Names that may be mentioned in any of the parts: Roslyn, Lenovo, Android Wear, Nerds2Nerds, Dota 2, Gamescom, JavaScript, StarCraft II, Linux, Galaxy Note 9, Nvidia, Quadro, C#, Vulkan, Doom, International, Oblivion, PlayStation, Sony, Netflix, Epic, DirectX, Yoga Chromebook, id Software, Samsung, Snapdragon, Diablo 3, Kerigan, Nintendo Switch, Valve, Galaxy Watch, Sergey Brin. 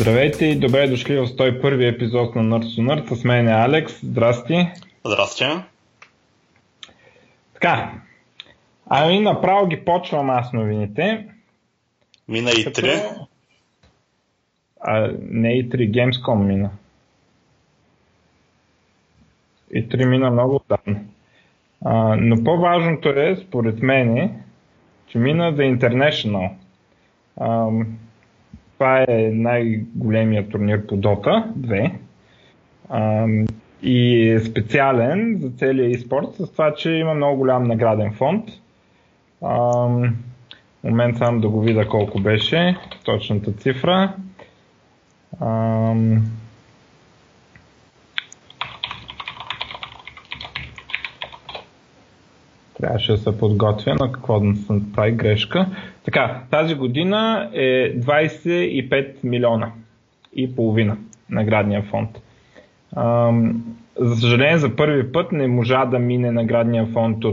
Здравейте и добре дошли в 101-ви епизод на Nerds2Nerds. С мен е Алекс. Здрасти. Здрасти. Така, ами направо ги почвам аз новините. Мина и 3. Не и 3, Gamescom мина. И 3 мина много отдавна. Но по-важното е, според мен, че мина за International. Това е най-големия турнир по Dota 2. И е специален за целия e-спорт с това, че има много голям награден фонд. Момент само да го видя колко беше точната цифра. Трябваше да се подготвя на какво да съм прави грешка. Така, тази година е 25 милиона и половина наградния фонд. За съжаление, за първи път не можа да мине наградния фонд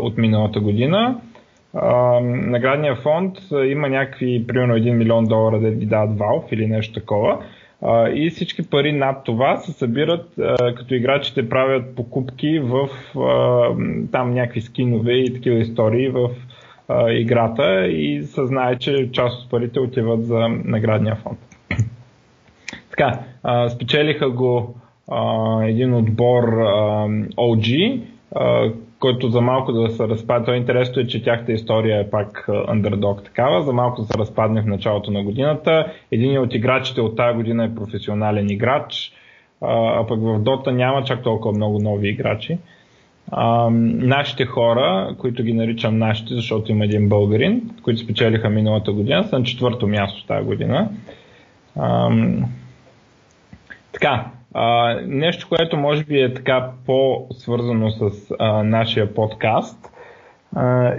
от миналата година. Наградния фонд има някакви, примерно $1 милион да ги дават Valve или нещо такова. И всички пари над това се събират, като играчите правят покупки в там някакви скинове и такива истории в играта и се знае, че част от парите отиват за наградния фонд. Така, спечелиха го един отбор OG, който за малко да се разпадне. Това интересно е, че тяхната история е пак underdog такава. За малко да се разпадне в началото на годината. Един от играчите от тази година е професионален играч, а пък в Dota няма чак толкова много нови играчи. Нашите хора, които ги наричам нашите, защото има един българин, които спечелиха миналата година, са на 4-то място тази година. Така, нещо, което може би е така по-свързано с нашия подкаст,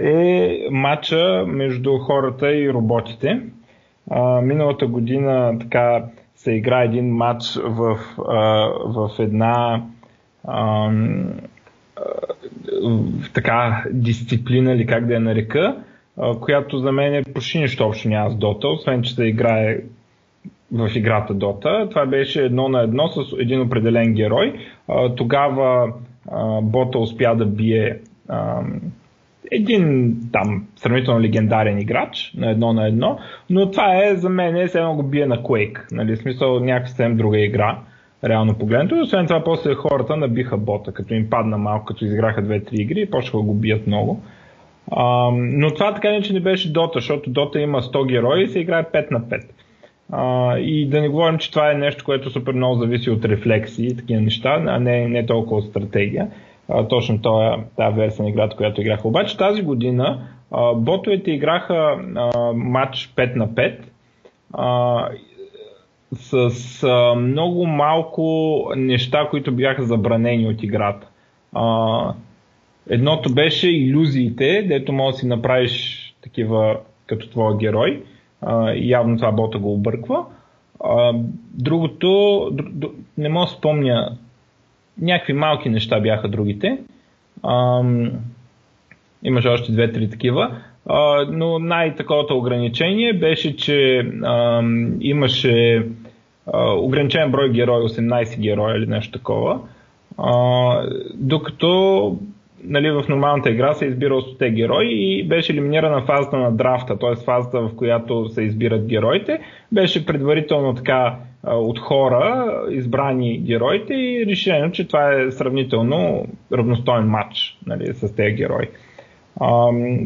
е матча между хората и роботите. Миналата година така се игра един матч в една така дисциплина, или как да я нарека, която за мен е почти нищо общо няма с Dota, освен че се играе в играта Dota. Това беше 1-1 с един определен герой. Тогава бота успя да бие един там сравнително легендарен играч на 1-1, но това е за мен все едно го бие на Quake. Нали? В смисъл някаква съвсем друга игра, реално погледнато. Освен това, после хората набиха бота, като им падна малко, като изиграха 2-3 игри и почнаха да го бият много. Но това така не, че не беше Dota, защото Dota има 100 герои и се играе 5-5. И да не говорим, че това е нещо, което супер много зависи от рефлексии и такива неща, а не толкова от стратегия. Точно тази версия на играта, която играха. Обаче тази година ботовете играха матч 5-5 с много малко неща, които бяха забранени от играта. Едното беше илюзиите, дето може да си направиш такива като твоя герой. Явно това бота го обърква. Другото, не мога да спомня, някакви малки неща бяха другите. Имаше още 2-3 такива. Но най-таковото ограничение беше, че имаше ограничен брой герои, 18 героя или нещо такова. Докато нали, в нормалната игра се избира 100 герои и беше елиминирана фазата на драфта, т.е. фазата, в която се избират героите. Беше предварително така от хора избрани героите и решено, че това е сравнително равностоен матч, нали, с тези герои.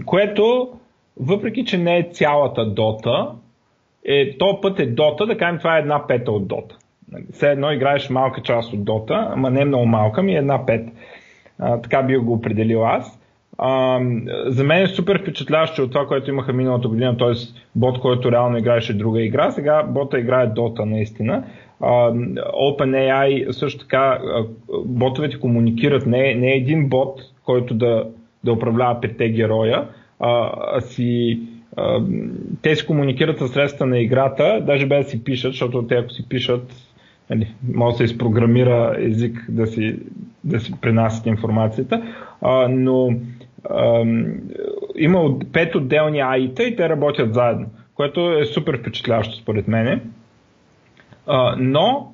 Което, въпреки че не е цялата Дота, то път е Дота, да кажем, това е 1/5 от Дота. Все едно играеш малка част от Дота, ама не много малка, ми 1/5. Така би го определил аз. За мен е супер впечатляващо от това, което имаха миналата година, т.е. бот, който реално играеше друга игра. Сега бота играе Dota наистина. OpenAI също така, ботовете комуникират. Не е един бот, който да управлява 5 героя, те си комуникират със средства на играта, даже без да си пишат, защото те ако си пишат, може да се изпрограмира език да си пренасят информацията, но има 5 отделни AI-та и те работят заедно, което е супер впечатляващо според мене. но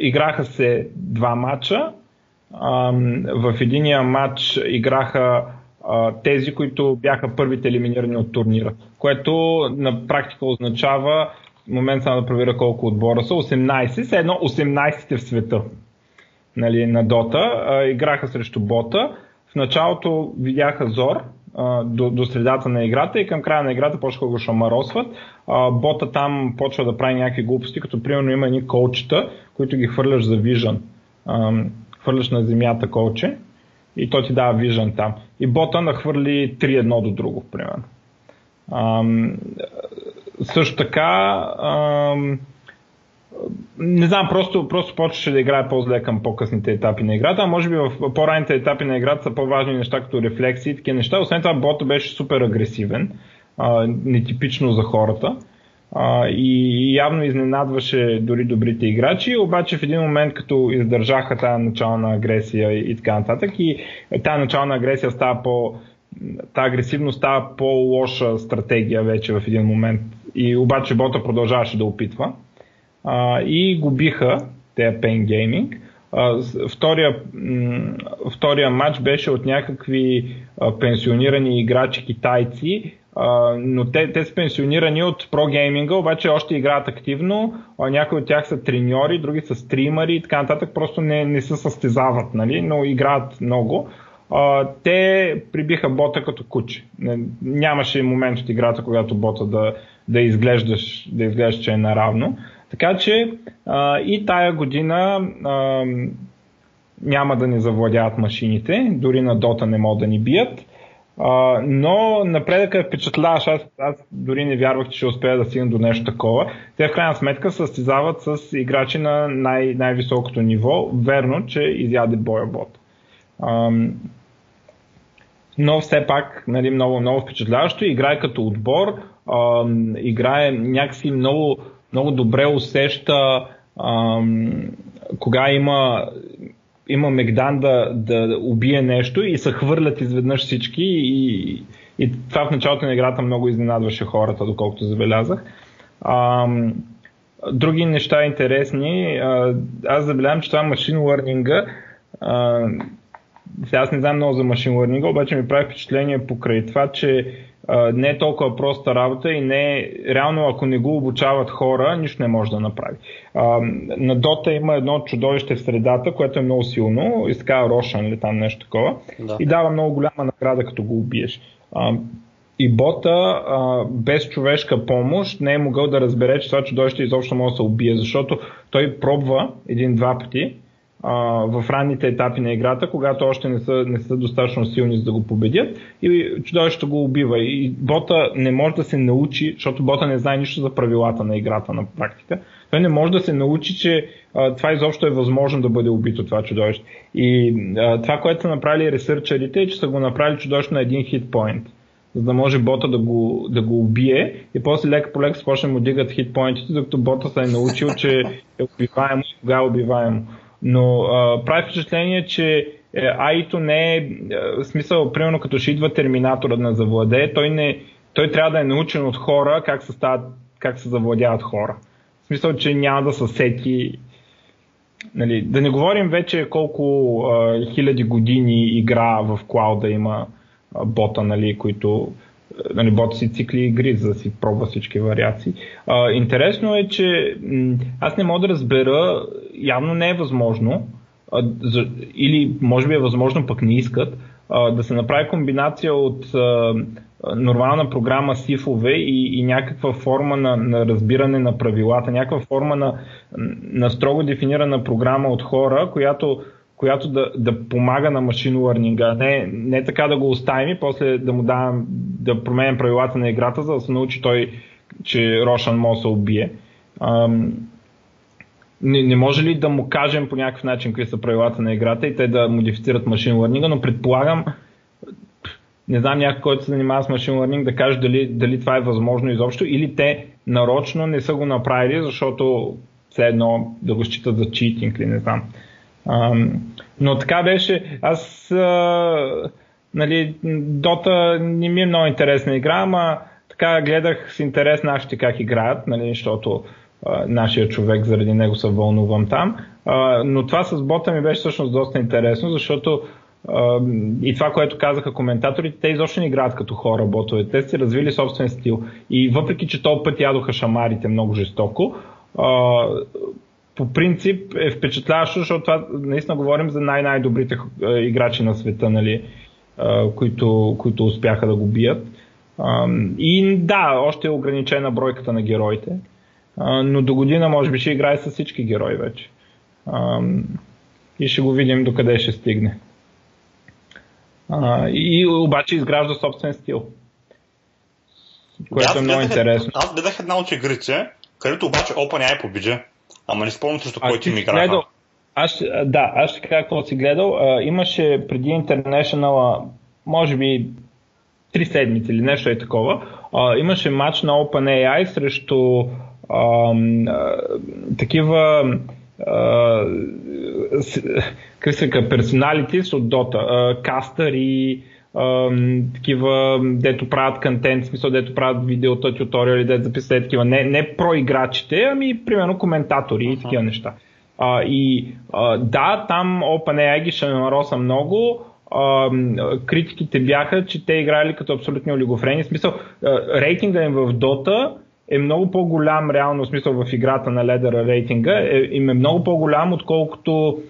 играха се два матча. В единия матч играха тези, които бяха първите елиминирани от турнира, което на практика означава, момент само да проверя колко отбора са, 18, са едно 18-те в света, нали, на Дота. Играха срещу бота. В началото видяха зор до средата на играта и към края на играта почнаха го шамаросват. Бота там почва да прави някакви глупости, като примерно има едни колчета, които ги хвърляш за вижън. Хвърляш на земята колче и то ти дава вижън там. И бота нахвърли 3 едно до друго, примерно. Също така, не знам, просто почваше да играе по-зле към по-късните етапи на играта, а може би в по-ранните етапи на играта са по-важни неща, като рефлекси и такива неща. Освен това, бота беше супер агресивен, нетипично за хората, и явно изненадваше дори добрите играчи, обаче в един момент, като издържаха тая начална агресия и така нататък, и тая начална агресия става по... Та агресивност става по-лоша стратегия вече в един момент. И обаче бота продължаваше да опитва. И губиха тея Pen Gaming. Втория матч беше от някакви пенсионирани играчи китайци, но те са пенсионирани от прогейминга, обаче още играят активно. Някои от тях са треньори, други са стримари и така нататък. Просто не се състезават, нали? Но играят много. Те прибиха бота като куче. Нямаше момент от играта, когато бота да изглеждаш, че е наравно. Така че и тая година няма да ни завладяват машините, дори на Дота не могат да ни бият, но напредъка е впечатляващ. Аз дори не вярвах, че ще успея да стигна до нещо такова. Те в крайна сметка състезават с играчи на най-високото ниво. Верно, че изяде боя бота. Но все пак, нали, много впечатляващо. Играе като отбор, играе някакси много добре усеща кога има мегдан да убие нещо и се хвърлят изведнъж всички, и това в началото на играта много изненадваше хората, доколкото забелязах. Други неща интересни, аз забелявам, че това машин лърнинга, аз не знам много за машин лърнинга, обаче ми прави впечатление покрай това, че не е толкова проста работа и реално ако не го обучават хора, нищо не може да направи. На Дота има едно чудовище в средата, което е много силно, и така Рошан или там нещо такова, да. И дава много голяма награда, като го убиеш. И бота без човешка помощ не е могъл да разбере, че това чудовище изобщо може да се убие, защото той пробва един-два пъти в ранните етапи на играта, когато още не са достатъчно силни, за да го победят, и чудовището го убива. И бота не може да се научи, защото бота не знае нищо за правилата на играта на практика. Той не може да се научи, че това изобщо е възможно да бъде убито това чудовище. И това, което са направили ресърчерите, е, че са го направили чудовище на един хитпоинт, за да може бота да го убие, и после лека по лека започне му дигат хитпоинтите, докато бота се е научил, че е убиваемо и кога е убиваемо. Но прави впечатление, че AI-то не е смисъл, примерно като ще идва терминаторът на завладее, той трябва да е научен от хора как се завладяват хора. В смисъл, че няма да са сети. Нали, да не говорим вече колко хиляди години игра в клауда има бота, нали, които... бота си цикли игри, за да си пробва всички вариации. Интересно е, че аз не мога да разбера, явно не е възможно, или може би е възможно, пък не искат, да се направи комбинация от нормална програма сифове и някаква форма на разбиране на правилата, някаква форма на строго дефинирана програма от хора, която да помага на машин лърнинга. Не така да го оставим и после да променям правилата на играта, за да се научи той, че Рошан може да се убие. Не може ли да му кажем по някакъв начин какви са правилата на играта и те да модифицират машин лърнинга, но предполагам, не знам, някой, който се занимава с машин лърнинг, да каже дали това е възможно изобщо, или те нарочно не са го направили, защото все едно да го считат за читинг или не знам. Но така беше. Аз нали, Дота не ми е много интересна игра, ама така гледах с интерес нашите как играят, нали, защото нашия човек, заради него се вълнувам там. Но това с бота ми беше всъщност доста интересно, защото и това, което казаха коментаторите, те изобщо не играят като хора ботове. Те си развили собствен стил. И въпреки, че този път ядоха шамарите много жестоко, по принцип е впечатляващо, защото това наистина говорим за най-най-добрите играчи на света, нали, които успяха да го бият. И да, още е ограничена бройката на героите, но до година може би ще играе с всички герои вече. И ще го видим докъде ще стигне. И обаче изгражда собствен стил, което е много интересно. Аз гледах една от игрите, където обаче OpenAI победи. Ама не спомням срещу който ми играха. Аз ще кажа какво си гледал. Имаше преди International, може би 3 седмици или нещо е такова. Имаше матч на OpenAI срещу такива персоналитис от Dota, кастъри, такива, дето правят контент, в смисъл, дето правят видеота, туториали, дето записват такива, не про играчите, ами примерно коментатори и такива неща. Да, там OpenAI ги шамароса много. Критиките бяха, че те играли като абсолютни олигофрени. В смисъл, рейтинга им в Dota е много по-голям, реално, в смисъл в играта на ледера рейтинга им е много по-голям, отколкото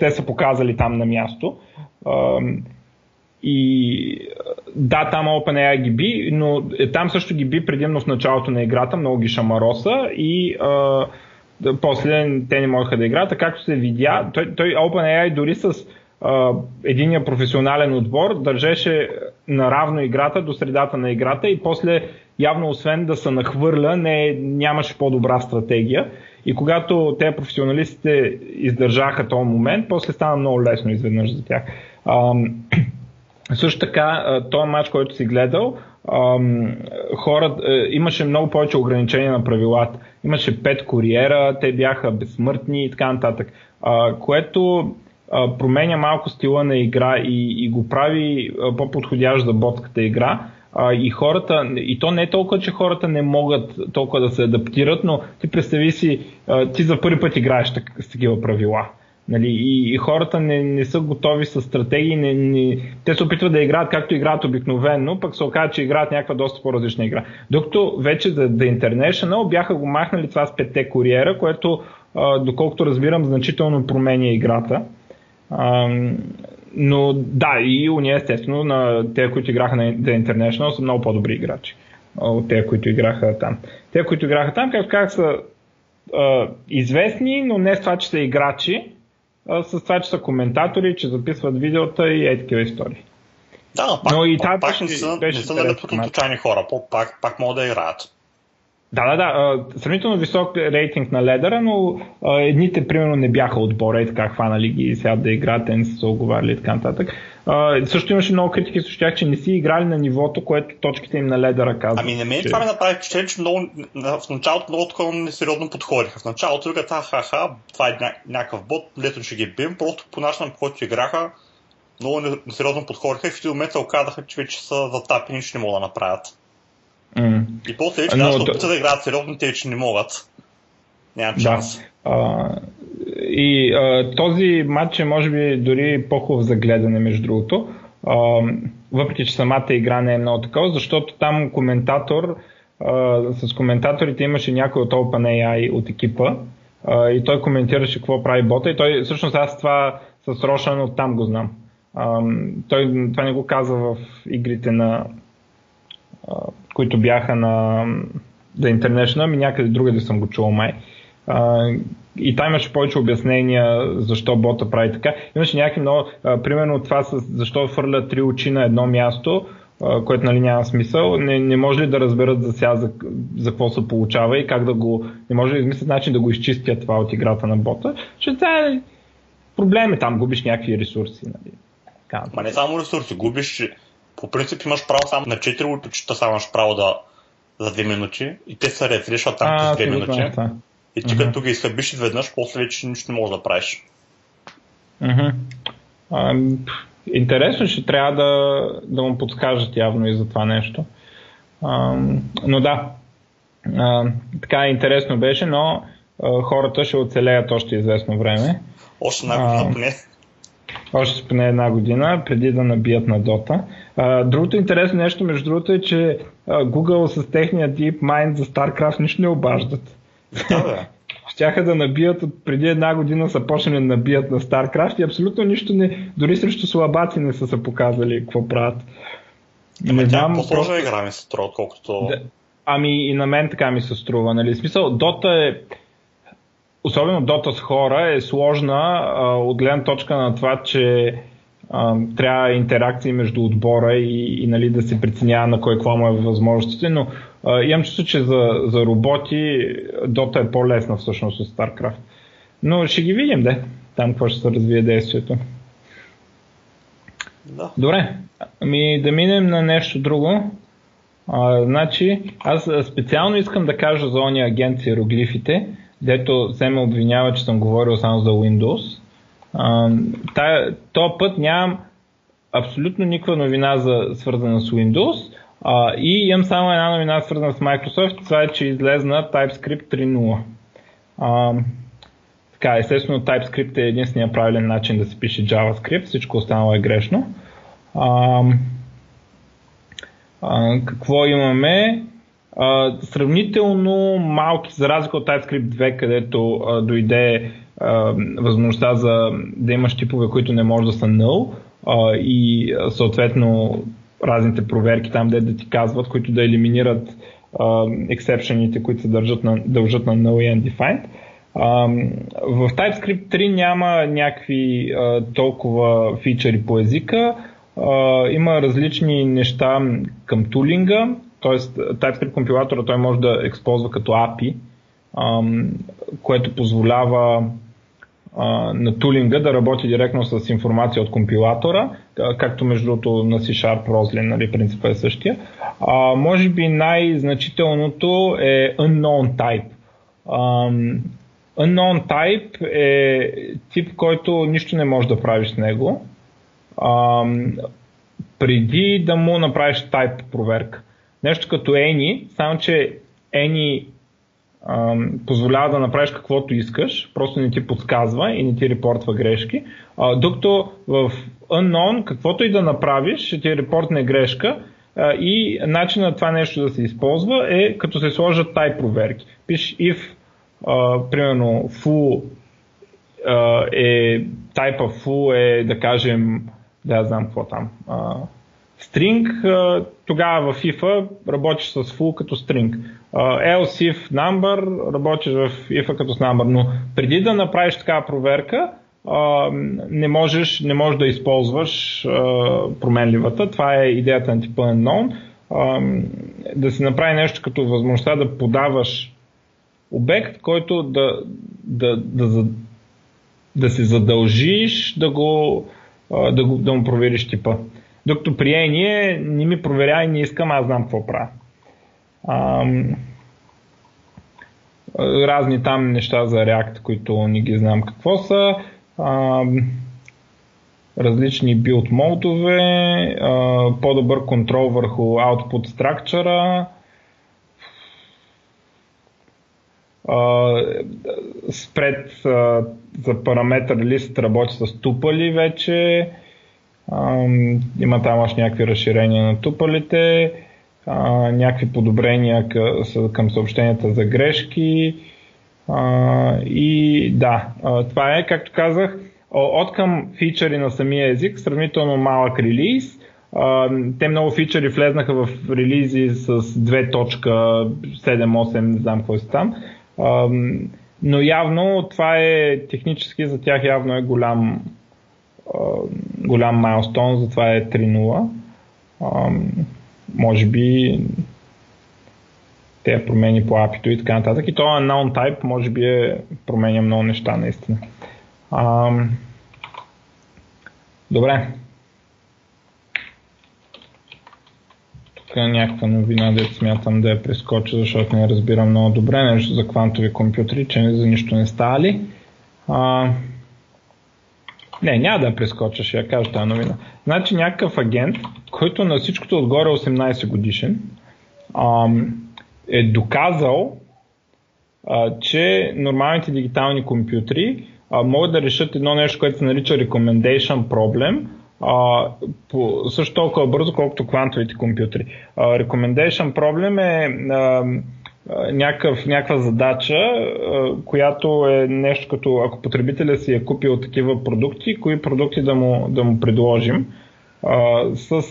те са показали там на място. И да, там OpenAI ги би, но там също ги би предимно в началото на играта, много ги шамароса и после те не можеха да играят, а както се видя, той OpenAI дори с единия професионален отбор държеше наравно играта до средата на играта и после явно освен да се нахвърля, нямаше по-добра стратегия. И когато те професионалистите издържаха този момент, после стана много лесно изведнъж за тях. Също така, този матч, който си гледал, имаше много повече ограничения на правилата. Имаше 5 куриера, те бяха безсмъртни и така нататък. Което променя малко стила на игра и го прави по-подходящ за ботката игра. И хората, и то не е толкова, че хората не могат толкова да се адаптират, но ти представи си, ти за първи път играеш с такива правила. Нали? И хората не са готови с стратегии, те се опитват да играят както играят обикновено, пък се оказа, че играят някаква доста по-различна игра. Докато вече за The International бяха го махнали това с 5-те куриера, което, доколкото разбирам, значително променя играта. Но да, и уния естествено на те, които играха на The International, са много по-добри играчи от те, които играха там. Те, които играха там, както казах, са известни, но не с това, че са играчи, а с това, че са коментатори, че записват видеота и такива истории. Да, но пак не са да бъдат случайни хора, пак могат да играят. Да, сравнително висок рейтинг на ледера, но едните примерно не бяха отбора и така хванали ги и сега да играят, те не са се оговарили и така нататък. Също имаше много критики срещу тях, че не си играли на нивото, което точките им на ледера казват. Ами на мен това ме направи впечатление, че в началото много такова несериозно подходиха. В началото викаха, това е някакъв бот, лето ще ги бим, просто по начинът, по който играха, много несериозно подходиха и в един момент се оказаха, че вече са затапени, че не могат да направят. И после вече нашето опитва да играят сериозно, те вече не могат. Няма шанс. Да. Този матч е може би дори по-хубав за гледане, между другото. Въпреки, че самата игра не е много такова, защото там с коментаторите имаше някой от OpenAI от екипа и той коментираше какво прави бота и той всъщност аз това с Рошан оттам го знам. Той това не го каза в игрите на които бяха на The International, ами някъде другаде съм го чувал май. И там имаше повече обяснения защо бота прави така. Имаше някакви много, примерно това защо фърля 3 очи на едно място, което нали няма смисъл, не може ли да разберат за сега за какво се получава и как да го, не може ли да измислят начин да го изчистят това от играта на бота, че това е проблем, там губиш някакви ресурси. Нали. Ма не само ресурси, губиш. По принцип имаш право само на 4 оточета, само имаш право за 2 минути и те се рефрешват там с 2 минути. Да. И ти като ги изхъбиш изведнъж, после вече нищо не можеш да правиш. Интересно, ще трябва да му подскажат явно и за това нещо. Но да, така интересно беше, но хората ще оцелеят още известно време. Още една година поне. Още поне една година, преди да набият на Dota. Другото интересно нещо, между другото, е, че Google с техния DeepMind за StarCraft нищо не обаждат. Да. Щяха да набият, преди една година са почнали да набият на StarCraft и абсолютно нищо не, дори срещу слабаци не са се показали какво правят. Ама тя по-сложна игра ми се струва, отколкото... Да, ами и на мен така ми се струва, нали? В смисъл, Dota е... Особено Dota с хора е сложна от гледна точка на това, че трябва интеракции между отбора и нали, да се преценява на кой какво му е възможностите, но имам чувство, че за роботи Dota е по-лесна всъщност от StarCraft. Но ще ги видим, де, там какво ще се развие действието. Да. Добре, ами да минем на нещо друго. Значи, аз специално искам да кажа за ония агент с иероглифите, дето се ме обвинява, че съм говорил само за Windows. Този път нямам абсолютно никаква новина свързана с Windows и имам само една новина свързана с Microsoft, това е, че излезна TypeScript 3.0. Така, естествено TypeScript е единствения правилен начин да се пише JavaScript, всичко останало е грешно. Какво имаме? Сравнително малки, за разлика от TypeScript 2, където дойде възможността да имаш типове, които не може да са null и съответно разните проверки там, де да ти казват, които да елиминират ексепшените, които се дължат на null и undefined. В TypeScript 3 няма някакви толкова фичъри по езика. Има различни неща към тулинга, т.е. TypeScript компилатора той може да използва като API, което позволява на тулинга да работи директно с информация от компилатора, както между другото на C# Roslyn, нали, принципът е същия. Може би най-значителното е unknown type. Unknown type е тип, който нищо не можеш да правиш с него, преди да му направиш type проверка. Нещо като any, само че any позволява да направиш каквото искаш, просто не ти подсказва и не ти репортва грешки, докато в unknown каквото и да направиш ще ти репортне грешка и начинът това нещо да се използва е като се сложат type проверки. Пиш if примерно full е type of full е да кажем да знам какво там string, тогава в if работиш с full като string. Else if number работиш в if като с number, но преди да направиш такава проверка не можеш да използваш променливата. Това е идеята на типа unknown. Да се направи нещо като възможността да подаваш обект, който да се задължиш да му провериш типа. Докато при Enie не ми проверя и не искам, аз знам какво правя. Разни там неща за React, които не ги знам какво са. Различни билд модове, по-добър контрол върху output structure-а, спред за параметър лист работи с тупали вече, има там още някакви разширения на тупалите, някакви подобрения към съобщенията за грешки и да, това е, както казах, от към фичъри на самия език, сравнително малък релиз. Те много фичъри влезнаха в релизи с 2.7.8, не знам какво е там. Но явно това е технически, за тях явно е голям майлстон, затова е 3.0. Може би те промени по API-то и така нататък. И това unknown type може би променя много неща наистина. Добре. Тук е някаква новина, дето смятам да я прескоча, защото не разбирам много добре. Нещо за квантови компютри, че за нищо не става ли. Не, няма да я прескоча, ще я кажа тази новина. Значи някакъв агент, който на всичкото отгоре е 18 годишен, е доказал, че нормалните дигитални компютри могат да решат едно нещо, което се нарича recommendation problem, също толкова бързо, колкото квантовите компютри. Recommendation problem е някаква задача, която е нещо като ако потребителят си е купил такива продукти, кои продукти да му предложим с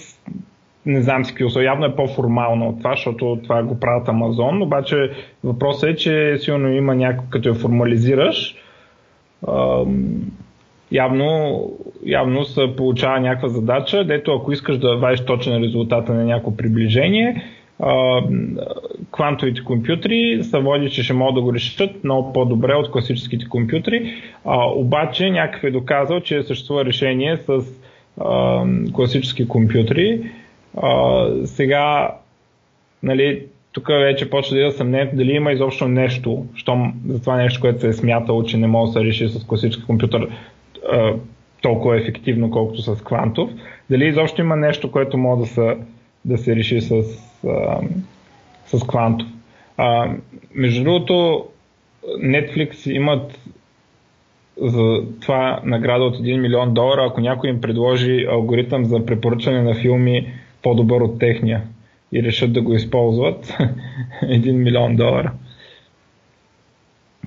не знам си какви. Явно е по-формално от това, защото това го правят Amazon, обаче въпросът е, че сигурно има някой, като я формализираш, явно се получава някаква задача, дето ако искаш да вадиш точен резултата на някакво приближение, квантовите компютри се води, че ще могат да го решат много по-добре от класическите компютри, обаче някакъв е доказал, че съществува решение с класически компютри. Сега, нали, тук вече почва да съмнението дали има изобщо нещо, щом за това нещо, което се е смятало, че не може да се реши с класически компютър толкова ефективно, колкото с квантов, дали изобщо има нещо, което може да се реши с квантов. Между другото, Netflix имат за това награда от $1 милион, ако някой им предложи алгоритъм за препоръчване на филми по-добър от техния и решат да го използват. $1 милион,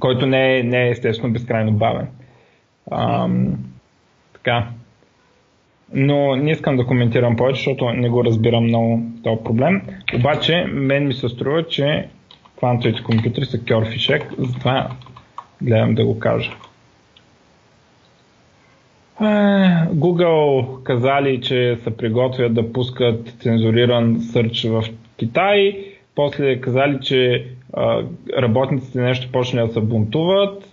който не е естествено безкрайно бавен. Така. Но не искам да коментирам повече, защото не го разбирам много този проблем. Обаче мен ми се струва, че квантовите компютри са кьорфишек, затова гледам да го кажа. Google казали, че се приготвят да пускат цензуриран сърч в Китай. После казали, че работниците нещо почнали да се бунтуват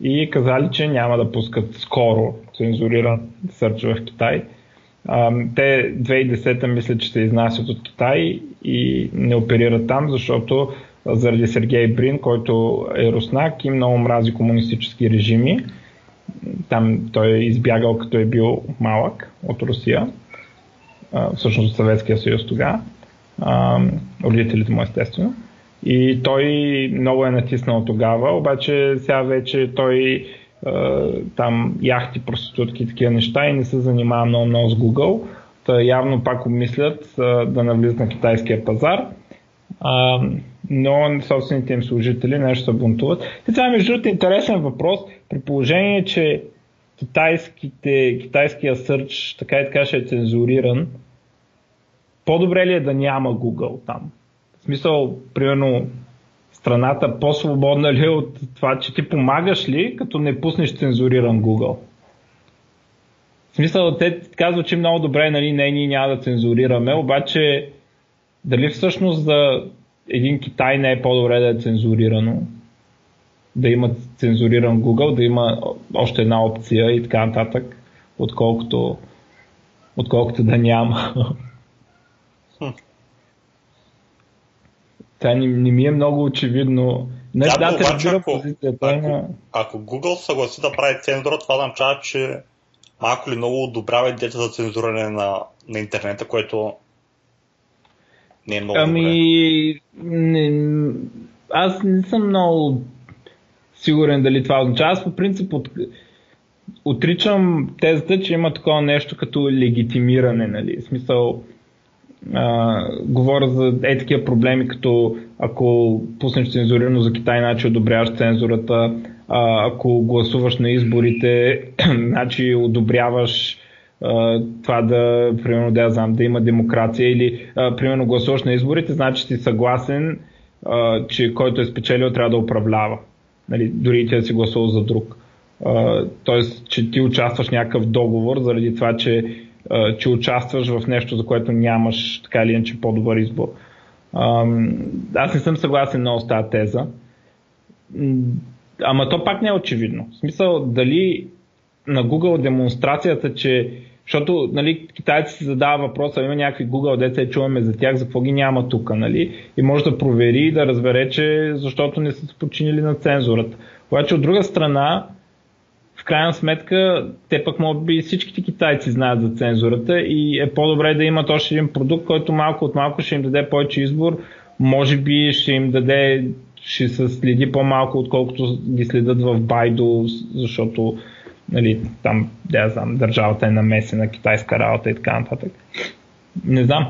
и казали, че няма да пускат скоро цензуриран сърч в Китай. Те 2010 мисля, че се изнасят от Китай и не оперират там, защото заради Сергей Брин, който е руснак и много мрази комунистически режими. Там той е избягал, като е бил малък от Русия, всъщност от Съветския съюз тогава, родителите му естествено. И той много е натиснал тогава, обаче сега вече той там яхти, проститутки и такива неща и не се занимава много с Google. Та явно пак обмислят да навлизат на китайския пазар. Но собствените им служители нещо се бунтуват. И това е между другото интересен въпрос, при положение, че китайския сърч така и така ще е цензуриран, по-добре ли е да няма Google там? В смисъл, примерно, страната по-свободна ли е от това, че ти помагаш ли, като не пуснеш цензуриран Google? В смисъл, те казват, че много добре, нали, не, ние няма да цензурираме, обаче дали всъщност за един Китай не е по-добре да е цензурирано, да има цензуриран Google, да има още една опция и така нататък, отколкото да няма. Това не ми е много очевидно. Не, да, обаче, ако Google съгласи да прави цензура, това означава, че малко ли много одобрява идеята за цензуране на интернета, което не е много добре. Аз не съм много сигурен дали това означава. Аз по принцип отричам тезата, че има такова нещо като легитимиране. Нали? В смисъл, говоря за такива проблеми, като ако пуснеш цензурирано за Китай, значи одобряваш цензурата. Ако гласуваш на изборите, значи одобряваш това да, примерно, да я знам, да има демокрация, или примерно гласуваш на изборите, значи си съгласен, че който е спечелил трябва да управлява. Нали, дори и ти да си гласувал за друг. Тоест, че ти участваш в някакъв договор заради това, че участваш в нещо, за което нямаш така или иначе по-добър избор. Аз не съм съгласен много с тази теза. Ама то пак не е очевидно. В смисъл, дали на Google демонстрацията, че защото, нали, китайци си задава въпроса, има някакви Google, деца чуваме за тях, за какво ги няма тук, нали? И може да провери и да разбере, че защото не са се подчинили на цензурата. Обаче от друга страна, в крайна сметка, те пък може би всичките китайци знаят за цензурата и е по-добре да имат още един продукт, който малко от малко ще им даде повече избор, може би ще им даде, ще се следи по-малко, отколкото ги следят в Байду, защото нали, там, да знам, държавата е намесена, китайска работа и така нататък. Не знам.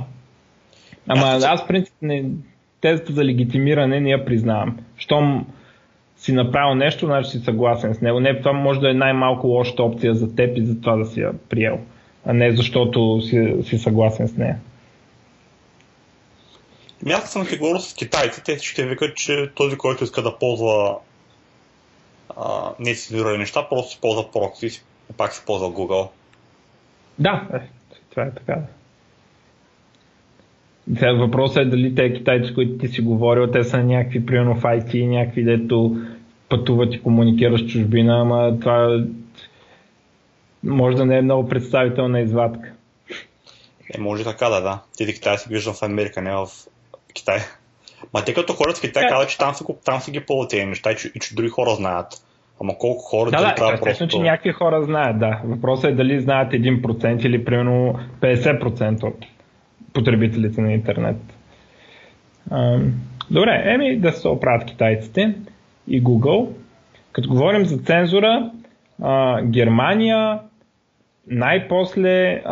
Ама аз в принцип не, тезата за легитимиране не я признавам. Щом си направил нещо, значи си съгласен с него. Не, това може да е най-малко лошата опция за теб и за това да си я приел, а не защото си съгласен с нея. Аз съм сигурен с китайците, ще викат, че този, който иска да ползва нецензурирани неща, просто си ползва прокси и пак си ползва Google. Да, това е така. Сега въпросът е дали те китайци, които ти си говорил, те са някакви, примерно в IT, някакви, дето пътуват и комуникират с чужбина, ама това може да не е много представителна извадка. Е, може така да. Тези китайци ги виждам в Америка, не в Китай. Ма те като хората в Китай казват, че там са ги полутени неща и че други хора знаят. Ама колко хора трябва просто... Да, естествено, че някакви хора знаят, да. Въпросът е дали знаят 1% или примерно 50% от потребителите на интернет. Добре, да се оправят китайците и Google. Като говорим за цензура, Германия най-после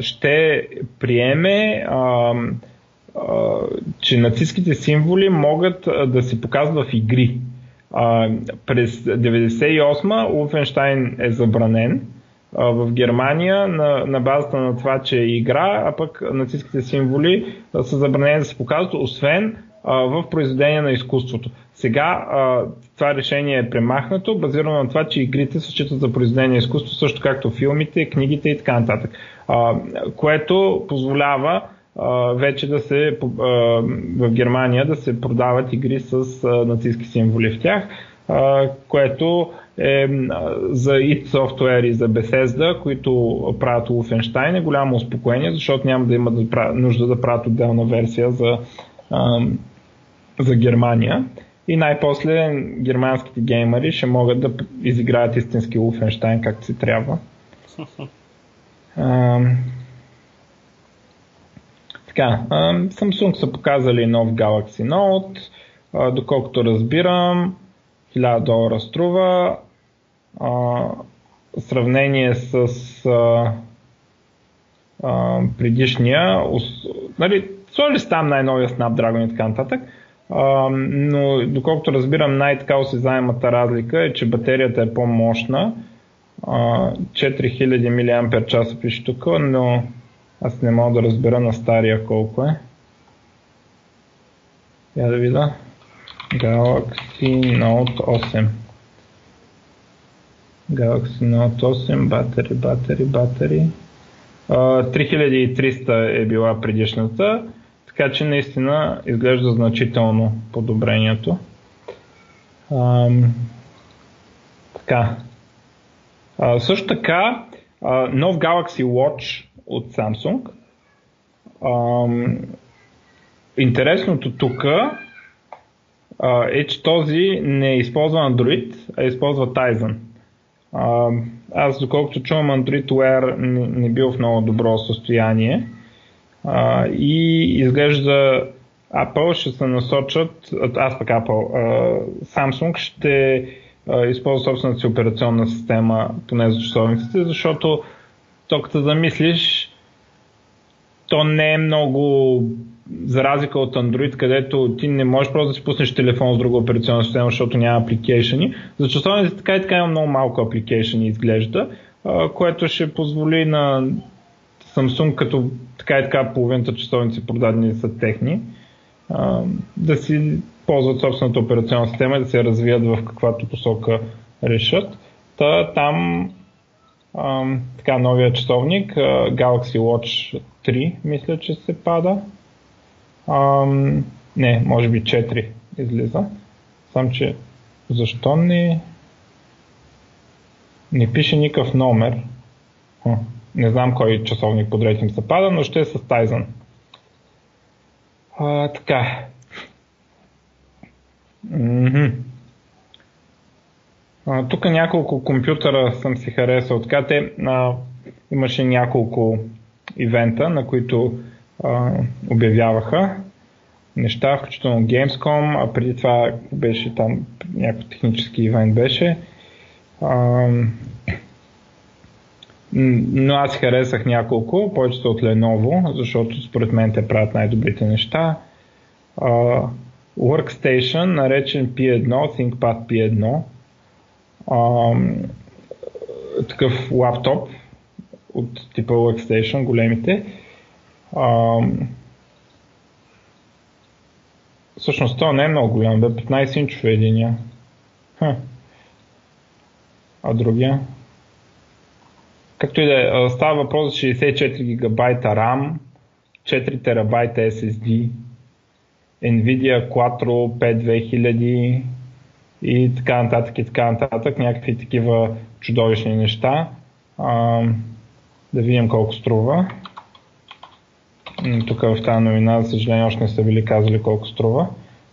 ще приеме, че нацистските символи могат да се показват в игри. През 1998 Улфенщайн е забранен в Германия на базата на това, че е игра, а пък нацистските символи са забранени да се показват, освен в произведения на изкуството. Сега това решение е премахнато, базирано на това, че игрите се считат за произведения на изкуство, също както филмите, книгите и така нататък. Което позволява вече да се в Германия да се продават игри с нацистски символи в тях, което е за id Software и за Bethesda, които правят Wolfenstein, е голямо успокоение, защото няма да имат нужда да правят отделна версия за Германия. И най-после германските геймери ще могат да изиграят истински Wolfenstein както си трябва. Така, Samsung са показали нов Galaxy Note, доколкото разбирам, $1000 струва. В сравнение с предишния, нали, сложили са там най-новия Snapdragon и така нататък, но доколкото разбирам, най-така осезаемата разлика е, че батерията е по-мощна. 4000 мАч пише тук, но аз не мога да разбера на стария колко е. Я да видя. Galaxy Note 8. Galaxy Note 8, батери. 3300 е била предишната, така че наистина изглежда значително подобрението. Така. Също така, нов Galaxy Watch от Samsung. Интересното тук е, че този не използва Android, а използва Tizen. Аз, доколкото чувам, Android Wear не бил в много добро състояние и изглежда Apple ще се насочат, Samsung ще използва собствената си операционна система, поне за часовниците, защото токато замислиш, то не е много, за разлика от Android, където ти не можеш просто да си пуснеш телефон с друга операционна система, защото няма апликейшени. За часовниците така и така има много малко апликейшени, изглежда, което ще позволи на Samsung, като така и така половината часовници продадени са техни, да си ползват собствената операционна система и да се развият в каквато посока решат. Там така, новия часовник, Galaxy Watch 3, мисля, че се пада. Не, може би 4 излиза. Сам, че защо не пише никакъв номер. Не знам кой часовник подред им се пада, но ще е с Tizen. Така. Тук няколко компютъра съм си харесал. Така, имаше няколко ивента, на които обявяваха. неща, включително Gamescom, а преди това беше там някакъв технически ивент беше. Но аз харесах няколко, повечето от Lenovo, защото според мен те правят най-добрите неща. Workstation, наречен P1, ThinkPad P1, такъв лаптоп от типа Workstation, големите. Всъщност това не е много голям, бе 15 инчов е единия. А другия? Както и да е, става въпрос за 64 гигабайта RAM, 4 терабайта SSD, Nvidia Quattro 5000 и така нататък и така нататък, някакви такива чудовищни неща. Да видим колко струва. Тук в тази новина, за съжаление, още не са били казали колко струва.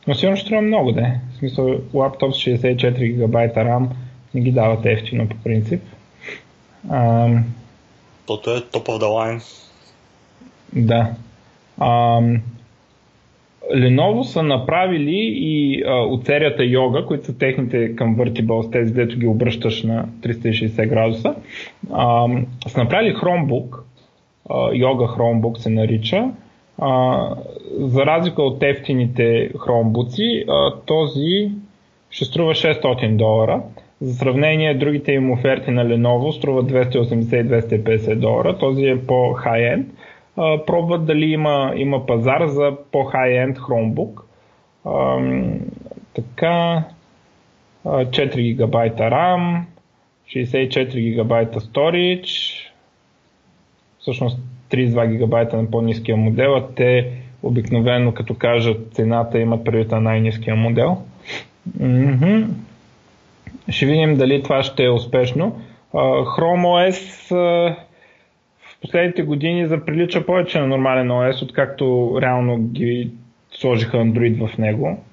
Но сигурно ще трябва много, да. В смисъл, лаптоп с 64 гигабайта RAM не ги дават ефтино по принцип. Тото е top of the line. Да. Lenovo са направили и от серията Yoga, които са техните convertibles, тези, дето ги обръщаш на 360 градуса. Са направили Chromebook, Yoga Chromebook се нарича. За разлика от ефтините хромбуци, този ще струва $600. За сравнение, другите им оферти на Lenovo струват $280-250. Този е по-хай-енд. Пробват дали има пазар за по-хай-енд Chromebook. Така, 4 гигабайта RAM, 64 гигабайта storage, всъщност 32 гигабайта на по-ниския модел, а те обикновено като кажат цената имат предвид на най-ниския модел. Ще видим дали това ще е успешно. Chrome OS в последните години заприлича повече на нормален OS, откакто реално ги сложиха Android в него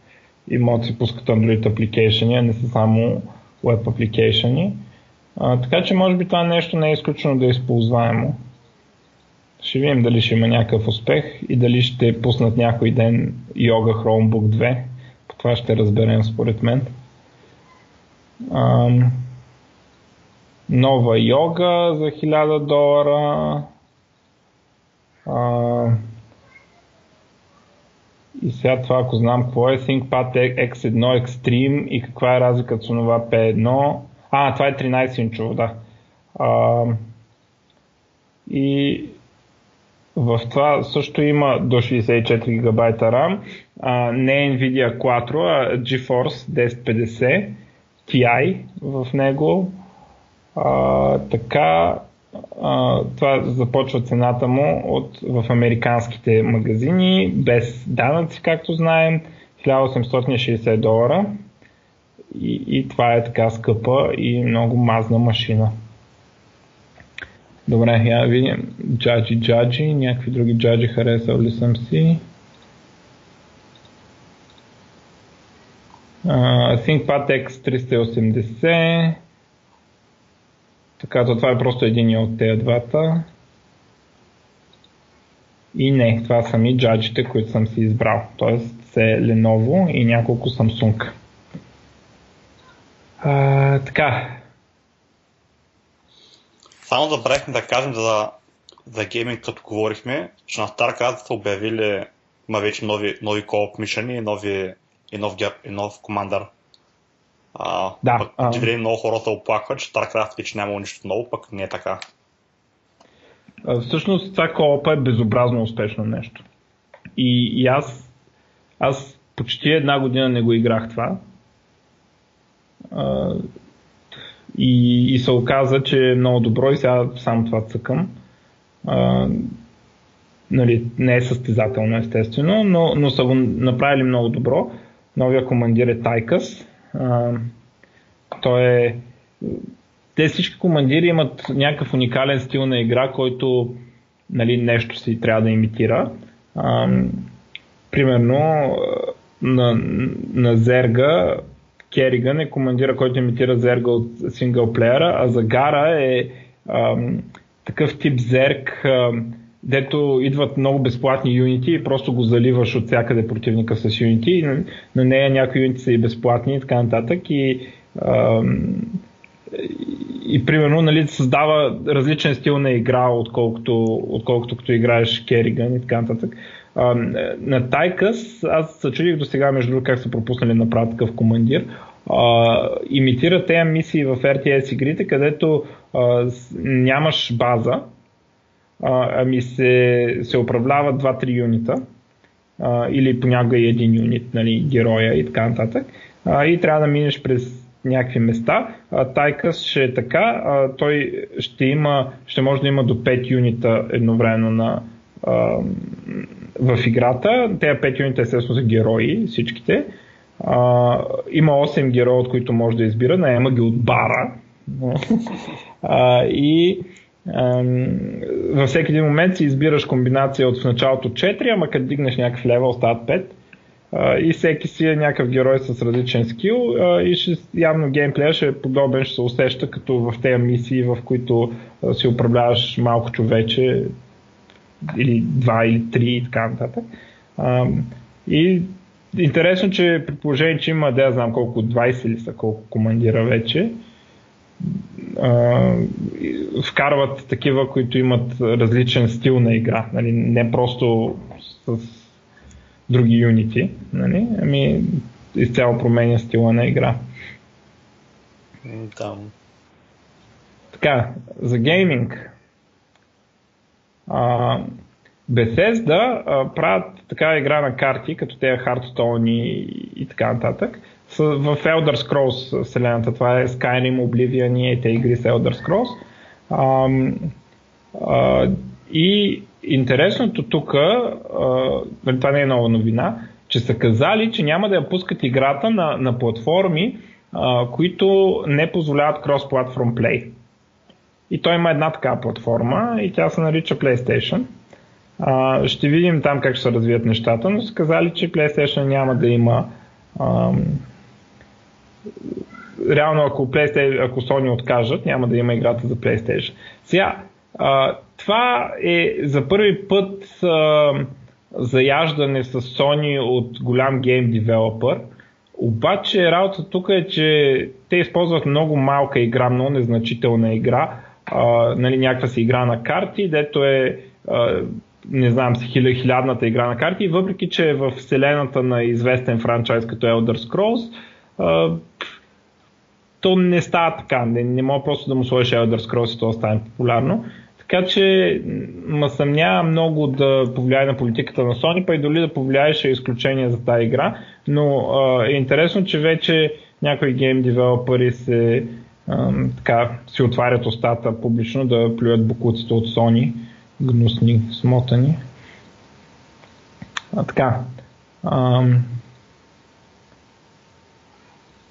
и могат да се пускат Android апликейшени, а не са само web апликейшени. Така че може би това нещо не е изключено да е използваемо. Ще видим дали ще има някакъв успех и дали ще пуснат някой ден Yoga Chromebook 2. По това ще разберем според мен. Нова йога за $1000 и сега това, ако знам какво е ThinkPad X1 Extreme и каква е разликата с онова P1. Това е 13-инчово, да. И в това също има до 64 гигабайта RAM, не Nvidia Quattro, а GeForce 1050 TI в него. Така, това започва цената му в американските магазини, без данъци, както знаем, $1860. И това е така скъпа и много мазна машина. Добре, я видим. Джаджи, някакви други джаджи харесал ли съм си. ThinkPad X380. Така, това е просто един от тези двата. И не, това са ми джаджите, които съм си избрал. Тоест се Lenovo и няколко Samsung. Така. Само забравихме да кажем за гейминг, като говорихме, че на StarCraft са обявили вече нови co-op мишени и нов командър. Да. Пък много хора се оплакват, че StarCraft вече няма нищо ново, пък не е така. Всъщност това co-op е безобразно успешно нещо. И аз почти една година не го играх това. И се оказа, че е много добро и сега само това цъкам. Не е състезателно, естествено, но са го направили много добро. Новия командир е Tychus. Те всички командири имат някакъв уникален стил на игра, който нещо си трябва да имитира. Примерно на Зерга Кериган е командира, който имитира Зерга от синглплеера, а Загара е такъв тип Зерг дето идват много безплатни Unity и просто го заливаш от всякъде противника с Unity. На нея някои Unity са и безплатни и така нататък. И примерно, нали, създава различен стил на игра, отколкото като играеш Kerigan и така нататък. На Tychus, аз се чудих до сега, между другото, как са пропуснали да направят такъв командир. Имитира тези мисии в RTS игрите, където нямаш база, ами се управляват 2-3 юнита, или понякога и един юнит, нали, героя и така нататък. И трябва да минеш през някакви места. Tychus ще е така, той ще може да има до 5 юнита едновременно в играта. Тези 5 юнита естествено са герои всичките. Има 8 героя, от които може да избира, наема ги от бара. И във всеки един момент си избираш комбинация от в началото 4, ама като дигнеш някакъв левел, остават 5. И всеки си е някакъв герой с различен скил и явно геймплея ще е подобен, ще се усеща като в тези мисии, в които си управляваш малко човече или 2 или 3 и така нататък. И интересно, че при положение, че има, да знам колко, 20 или са колко командира вече, вкарват такива, които имат различен стил на игра, нали, не просто с други юнити, нали, ами изцяло променя стила на игра. Да. Така, за гейминг. Bethesda правят така игра на карти, като тези Hearthstone и така нататък. В Elder Scrolls вселената, това е Skyrim, Oblivion и тези игри с Elder Scrolls. И интересното тук, това не е нова новина, че са казали, че няма да я пускат играта на платформи, които не позволяват cross-platform play. И той има една такава платформа и тя се нарича PlayStation. Ще видим там как ще се развият нещата, но са казали, че PlayStation няма да има. Реално, ако Sony откажат, няма да има играта за PlayStation. Сега, това е за първи път заяждане с Sony от голям гейм девелопър. Обаче работа тук е, че те използват много малка игра, много незначителна игра, нали, някаква си игра на карти, дето е не знам, хилядната игра на карти, въпреки че е в вселената на известен франчайз като Elder Scrolls, то не става така. Не мога просто да му сложиш Elder Scrolls и то стане популярно. Така че ме съмнява много да повлияе на политиката на Sony, па и дори да повлияеше изключение за тази игра, но е интересно, че вече някои гейм девелопери си отварят устата публично да плюят бокуците от Sony. Гнусни, смотани. Така.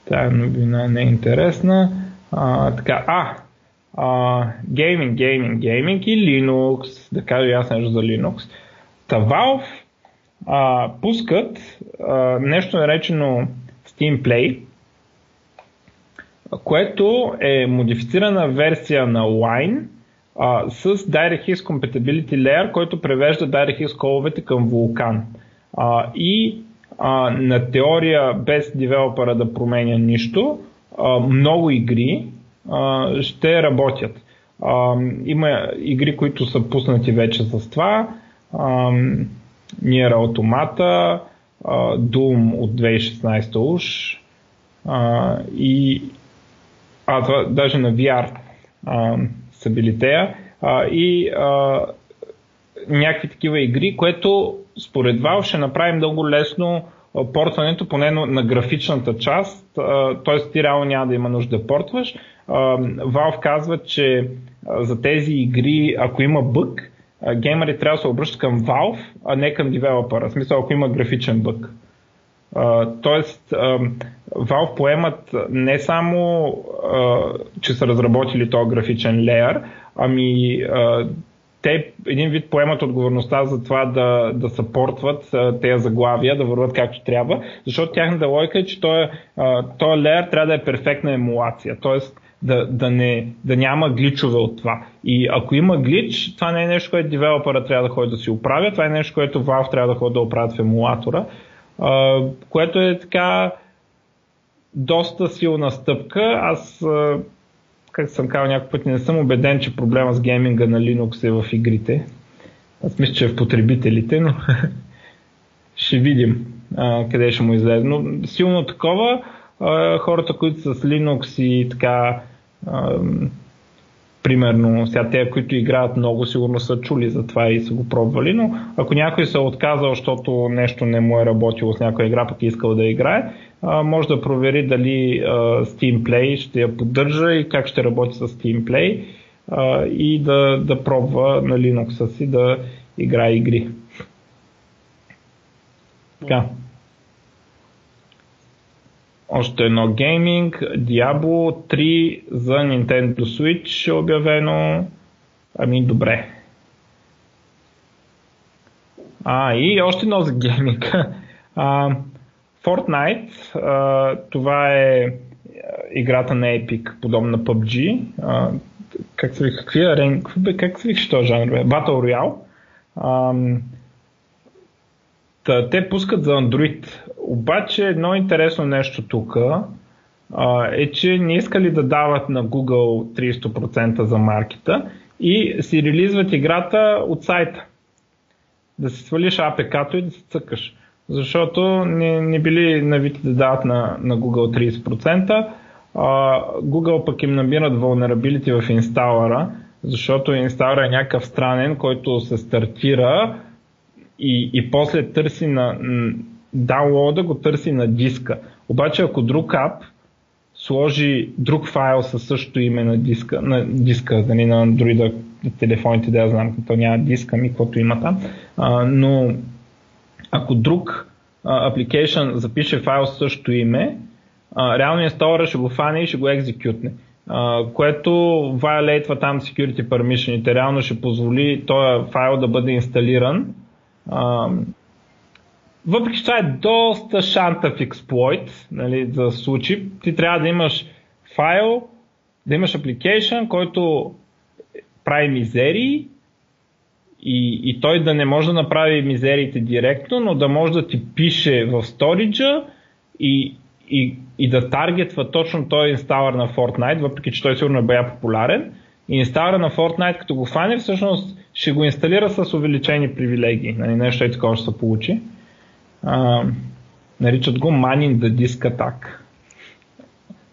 Тая новина не е интересна. Така. Гейминг и Linux. Да кажа аз нещо за Linux. Valve пускат нещо наречено Steam Play, което е модифицирана версия на Wine, с DirectX Compatibility Layer, който превежда DirectX коловете към Vulkan. На теория, без девелопера да променя нищо, много игри ще работят. Има игри, които са пуснати вече с това. Nier Automata, Doom от 2016 уж. Това даже на VR са били тея, някакви такива игри, което според Valve ще направи много лесно портването, поне на графичната част, т.е. ти реално няма да има нужда да портваш. Valve казва, че за тези игри, ако има бъг, геймери трябва да се обръщат към Valve, а не към девелопера, в смисъл ако има графичен бъг. Тоест, Valve поемат не само, че са разработили този графичен леер, ами те един вид поемат отговорността за това да съпортват тези заглавия, да върват както трябва, защото тяхната логика е, че този леер трябва да е перфектна емулация. Тоест, да няма гличове от това. И ако има глич, това не е нещо, което девелопера трябва да ходи да си оправя, това е нещо, което Valve трябва да ходи да оправят в емулатора, което е така доста силна стъпка. Аз, как съм казал няколко пъти, не съм убеден, че проблема с гейминга на Linux е в игрите. Аз мисля, че е в потребителите, но ще видим къде ще му излезе. Но силно такова, хората, които са с Linux и така, примерно, сега те, които играят много, сигурно са чули за това и са го пробвали, но ако някой се е отказал, защото нещо не му е работило с някоя игра, пък е искал да играе, може да провери дали Steam Play ще я поддържа и как ще работи с Steam Play и да пробва на Linux-а си да играе игри. Така. Още едно гейминг, Diablo 3 за Nintendo Switch е обявено. Ами добре. И още едно за гейминг. Fortnite, това е играта на Epic, подобна PUBG. Как се вика този жанр? Battle Royale. Те пускат за Android. Обаче едно интересно нещо тук е, че не искали да дават на Google 30% за маркета и си релизват играта от сайта. Да си свалиш APK-то и да се цъкаш. Защото не били навити да дават на Google 30%. Google пък им набират vulnerability в инсталъра, защото инсталъра е някакъв странен, който се стартира и после търси на download-а, го търси на диска. Обаче ако друг ап сложи друг файл със същото име на диска, на Android-а, телефоните, да я знам, като няма диска, ми каквото има там, но ако друг application запише файл със същото име, реално инсталъра ще го фане и ще го екзекютне, което вайлейтва там security permission-ите, реално ще позволи този файл да бъде инсталиран. Въпреки че това е доста шантав експлойт, за случай, ти трябва да имаш файл, да имаш application, който прави мизерии и той да не може да направи мизериите директно, но да може да ти пише в сториджа и да таргетва точно този инсталър на Fortnite, въпреки че той сигурно е бая популярен. И инсталъра на Fortnite, като го фане, всъщност ще го инсталира с увеличени привилегии. Нещо и такова ще се получи. Наричат го Manning the Disk Attack.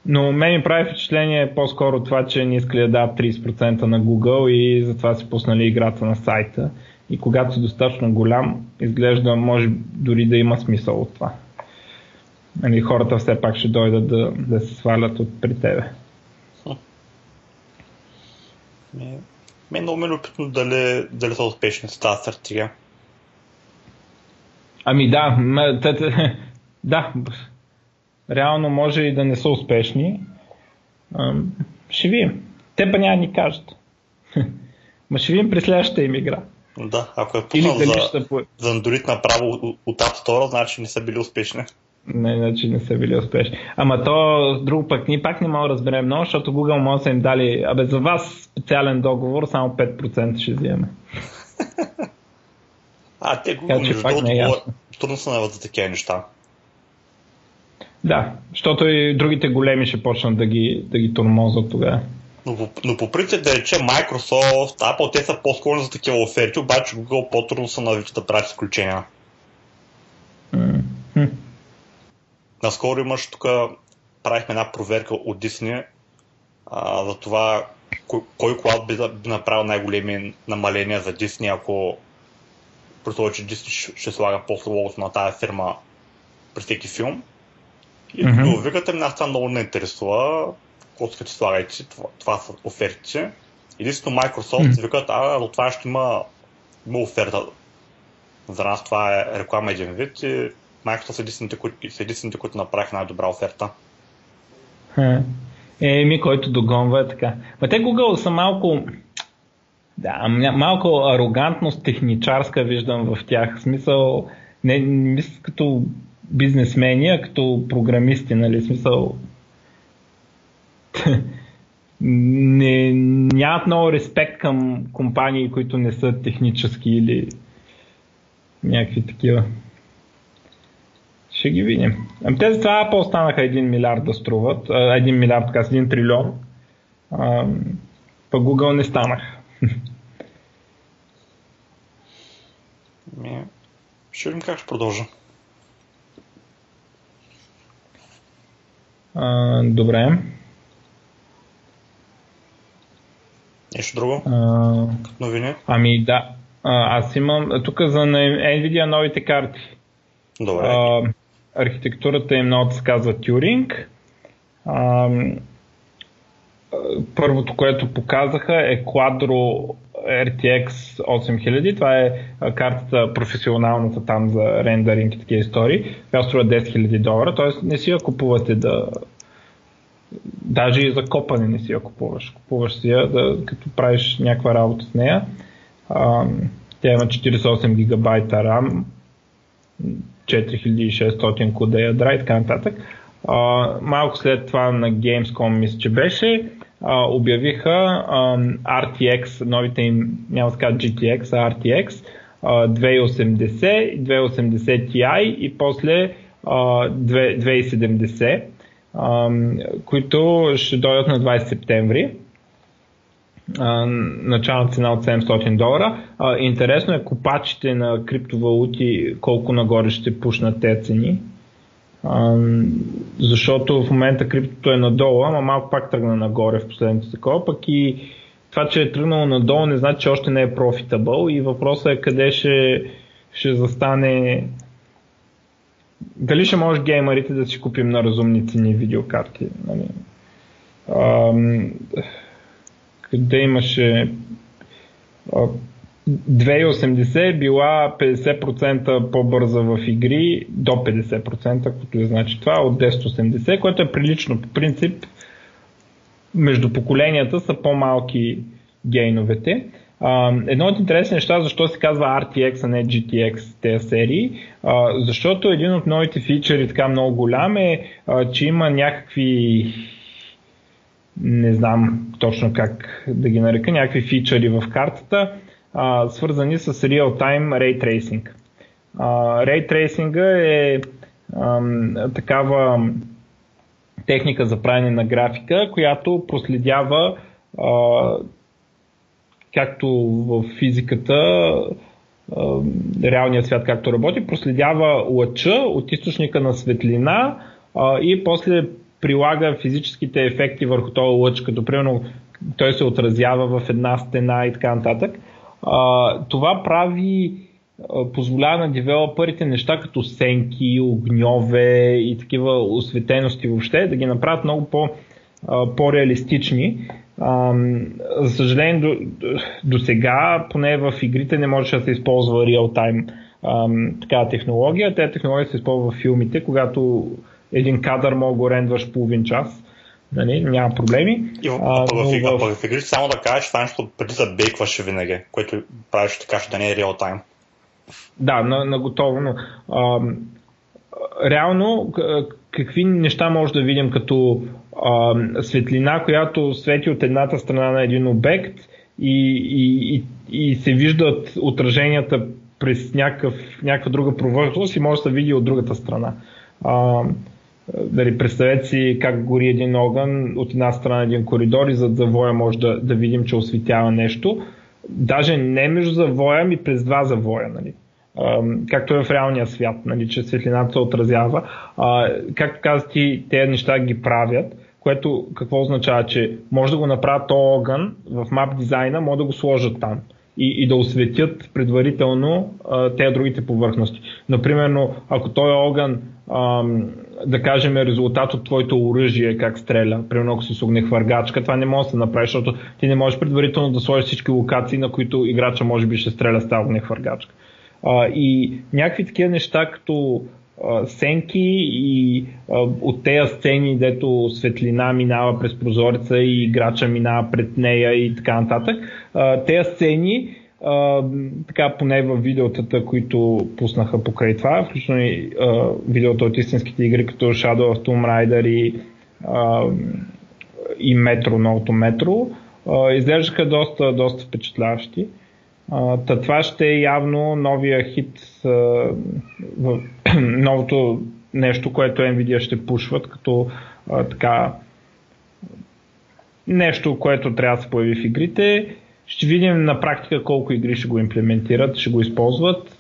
Но мен ми прави впечатление по-скоро това, че не искали да дават 30% на Google и затова си пуснали играта на сайта. И когато си достатъчно голям, изглежда, може дори да има смисъл от това. Хората все пак ще дойдат да се свалят от при тебе. Мен много ме е любопитно дали са успешни с тази стратегия. Ами да, да, реално може и да не са успешни. Ще видим. Те па няма ни кажат. Ма ще видим при следващата им игра. Да, ако е пуснал за Android направо от App Store, значи не са били успешни. Не са били успешни. Ама то друго пък ние пак не мога да разберем много, защото Google може да им дали за вас специален договор, само 5% ще вземе. Те Google трудно се нават за такива неща. Да, защото и другите големи ще почнат да ги тормозат тогава. Но по принцип да рече Microsoft, Apple, те са по-склонни за такива оферти, обаче Google по-трудно се навича да прави изключения. Наскоро имаш тук, правихме една проверка от Disney за това кой клауд би направил най-големи намаления за Disney, ако просто че Disney ще слага после логото на тази фирма при всеки филм. И викате, мен аз това много не интересува, колкото слагайте, това са офертите. Единствено Microsoft викат, за това ще има оферта. За нас това е реклама един вид и Microsoft са единствените, които направих най-добра оферта. Който догонва е така. Ма те Google са малко арогантност техничарска виждам в тях. В смисъл, не мисля като бизнесмени, а като програмисти, нали? В смисъл нямат много респект към компании, които не са технически или някакви такива. Ще ги видим. Те за това Apple станаха 1 милиард да струват. 1 милиард, така с 1 трилион. Пък Google не станаха. Ще видим как ще продължа. Добре. Нещо друго? Като новини? Ами да. Аз имам тук за Nvidia новите карти. Добре. Архитектурата е много, да се казва Turing. Първото, което показаха е Quadro RTX 8000. Това е картата професионалната там за рендеринг и такива истории. Тя струва $10,000, т.е. не си я купувате да... Даже и за копане не си я купуваш. Купуваш си я да, като правиш някаква работа с нея. Тя има 48 гигабайта RAM, 4600 кода ядра и така нататък. Малко след това на Gamescom, мисля, че беше, обявиха RTX, новите им, няма да кажа GTX, а RTX 2080, 2080 Ti и после 2070, които ще дойдат на 20 септември. Начална цена от $700. Интересно е купачите на криптовалути колко нагоре ще пушнат тези цени, защото в момента криптото е надолу, ама малко пак тръгна нагоре в последното такова, пък и това, че е тръгнало надолу, не значи, че още не е profitable и въпросът е къде ще застане, дали ще може геймерите да си купим на разумни цени видеокарти, нали? Къде имаше 2080 била 50% по-бърза в игри, до 50%, което е, значи това, от 1080, което е прилично. По принцип, между поколенията са по-малки гейновете. Едно от интересни неща, защо се казва RTX, а не GTX тези серии, защото един от новите фичъри, така много голям е, че има някакви, не знам точно как да ги нарека, някакви фичъри в картата, свързани с real-time ray tracing. Ray tracing е такава техника за правене на графика, която проследява, както в физиката, реалния свят както работи, проследява лъча от източника на светлина и после прилага физическите ефекти върху този лъч, като примерно той се отразява в една стена и така нататък. Това прави, позволява на девелоперите неща като сенки, огньове и такива осветености въобще, да ги направят много по-реалистични. За съжаление, до сега, поне в игрите, не можеше да се използва real-time такава технология. Тя технология се използва в филмите, когато един кадър мога го рендваш половин час. Нали, няма проблеми. И в игри само да кажеш това нещо, преди да бейкваш винаги, което правиш така, че да не е реал тайм. Да, на готово. Но, реално, какви неща може да видим като светлина, която свети от едната страна на един обект и се виждат отраженията през някаква друга повърхност и може да се види от другата страна. Дали, представете си как гори един огън от една страна един коридор и зад завоя може да видим, че осветява нещо. Даже не между завоя, и през два завоя. Нали? Както е в реалния свят, нали? Че светлината се отразява. Както казах ти, тези неща ги правят, което какво означава, че може да го направят този огън в мап дизайна, може да го сложат там и да осветят предварително тези другите повърхности. Например, ако този огън, да кажем, резултат от твоето оръжие, как стреля, примерно ако си с огнехвъргачка, това не може да се направи, защото ти не можеш предварително да сложиш всички локации, на които играча може би ще стреля с тази огнехвъргачка. И някакви такива неща, като сенки и от тези сцени, дето светлина минава през прозореца и играча минава пред нея и така нататък, тези сцени, така поне в видеотата, които пуснаха покрай това, включно и видеото от истинските игри, като Shadow of Tomb Raider и и метро, новото метро, изглеждаха доста впечатляващи. Та това ще е явно новия хит, новото нещо, което Nvidia ще пушват, като така нещо, което трябва да се появи в игрите. Ще видим на практика колко игри ще го имплементират, ще го използват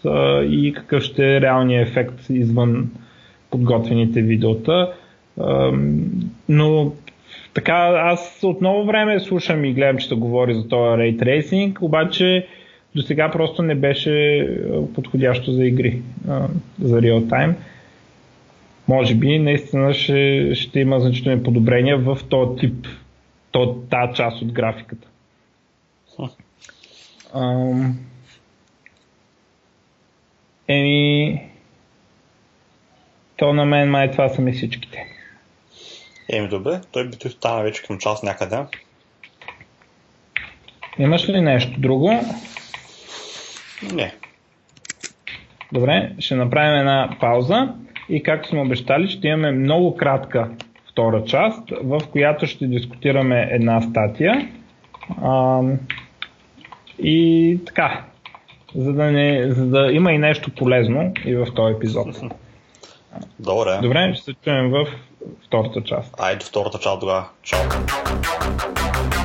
и какъв ще е реалният ефект извън подготвените видеота. Но така, аз отново време слушам и гледам, че се говори за този Ray Tracing, обаче до сега просто не беше подходящо за игри, за real time. Може би наистина ще има значителни подобрения в този тип, тази част от графиката. То на мен май това са ми всичките. Добре, той би стана вече към час някъде. Имаш ли нещо друго? Не. Добре, ще направим една пауза и както сме обещали, ще имаме много кратка втора част, в която ще дискутираме една статия. И така, за да има и нещо полезно и в този епизод. Добре. Добре, ще се чуем във втората част. Айде, втората част тогава. Чао.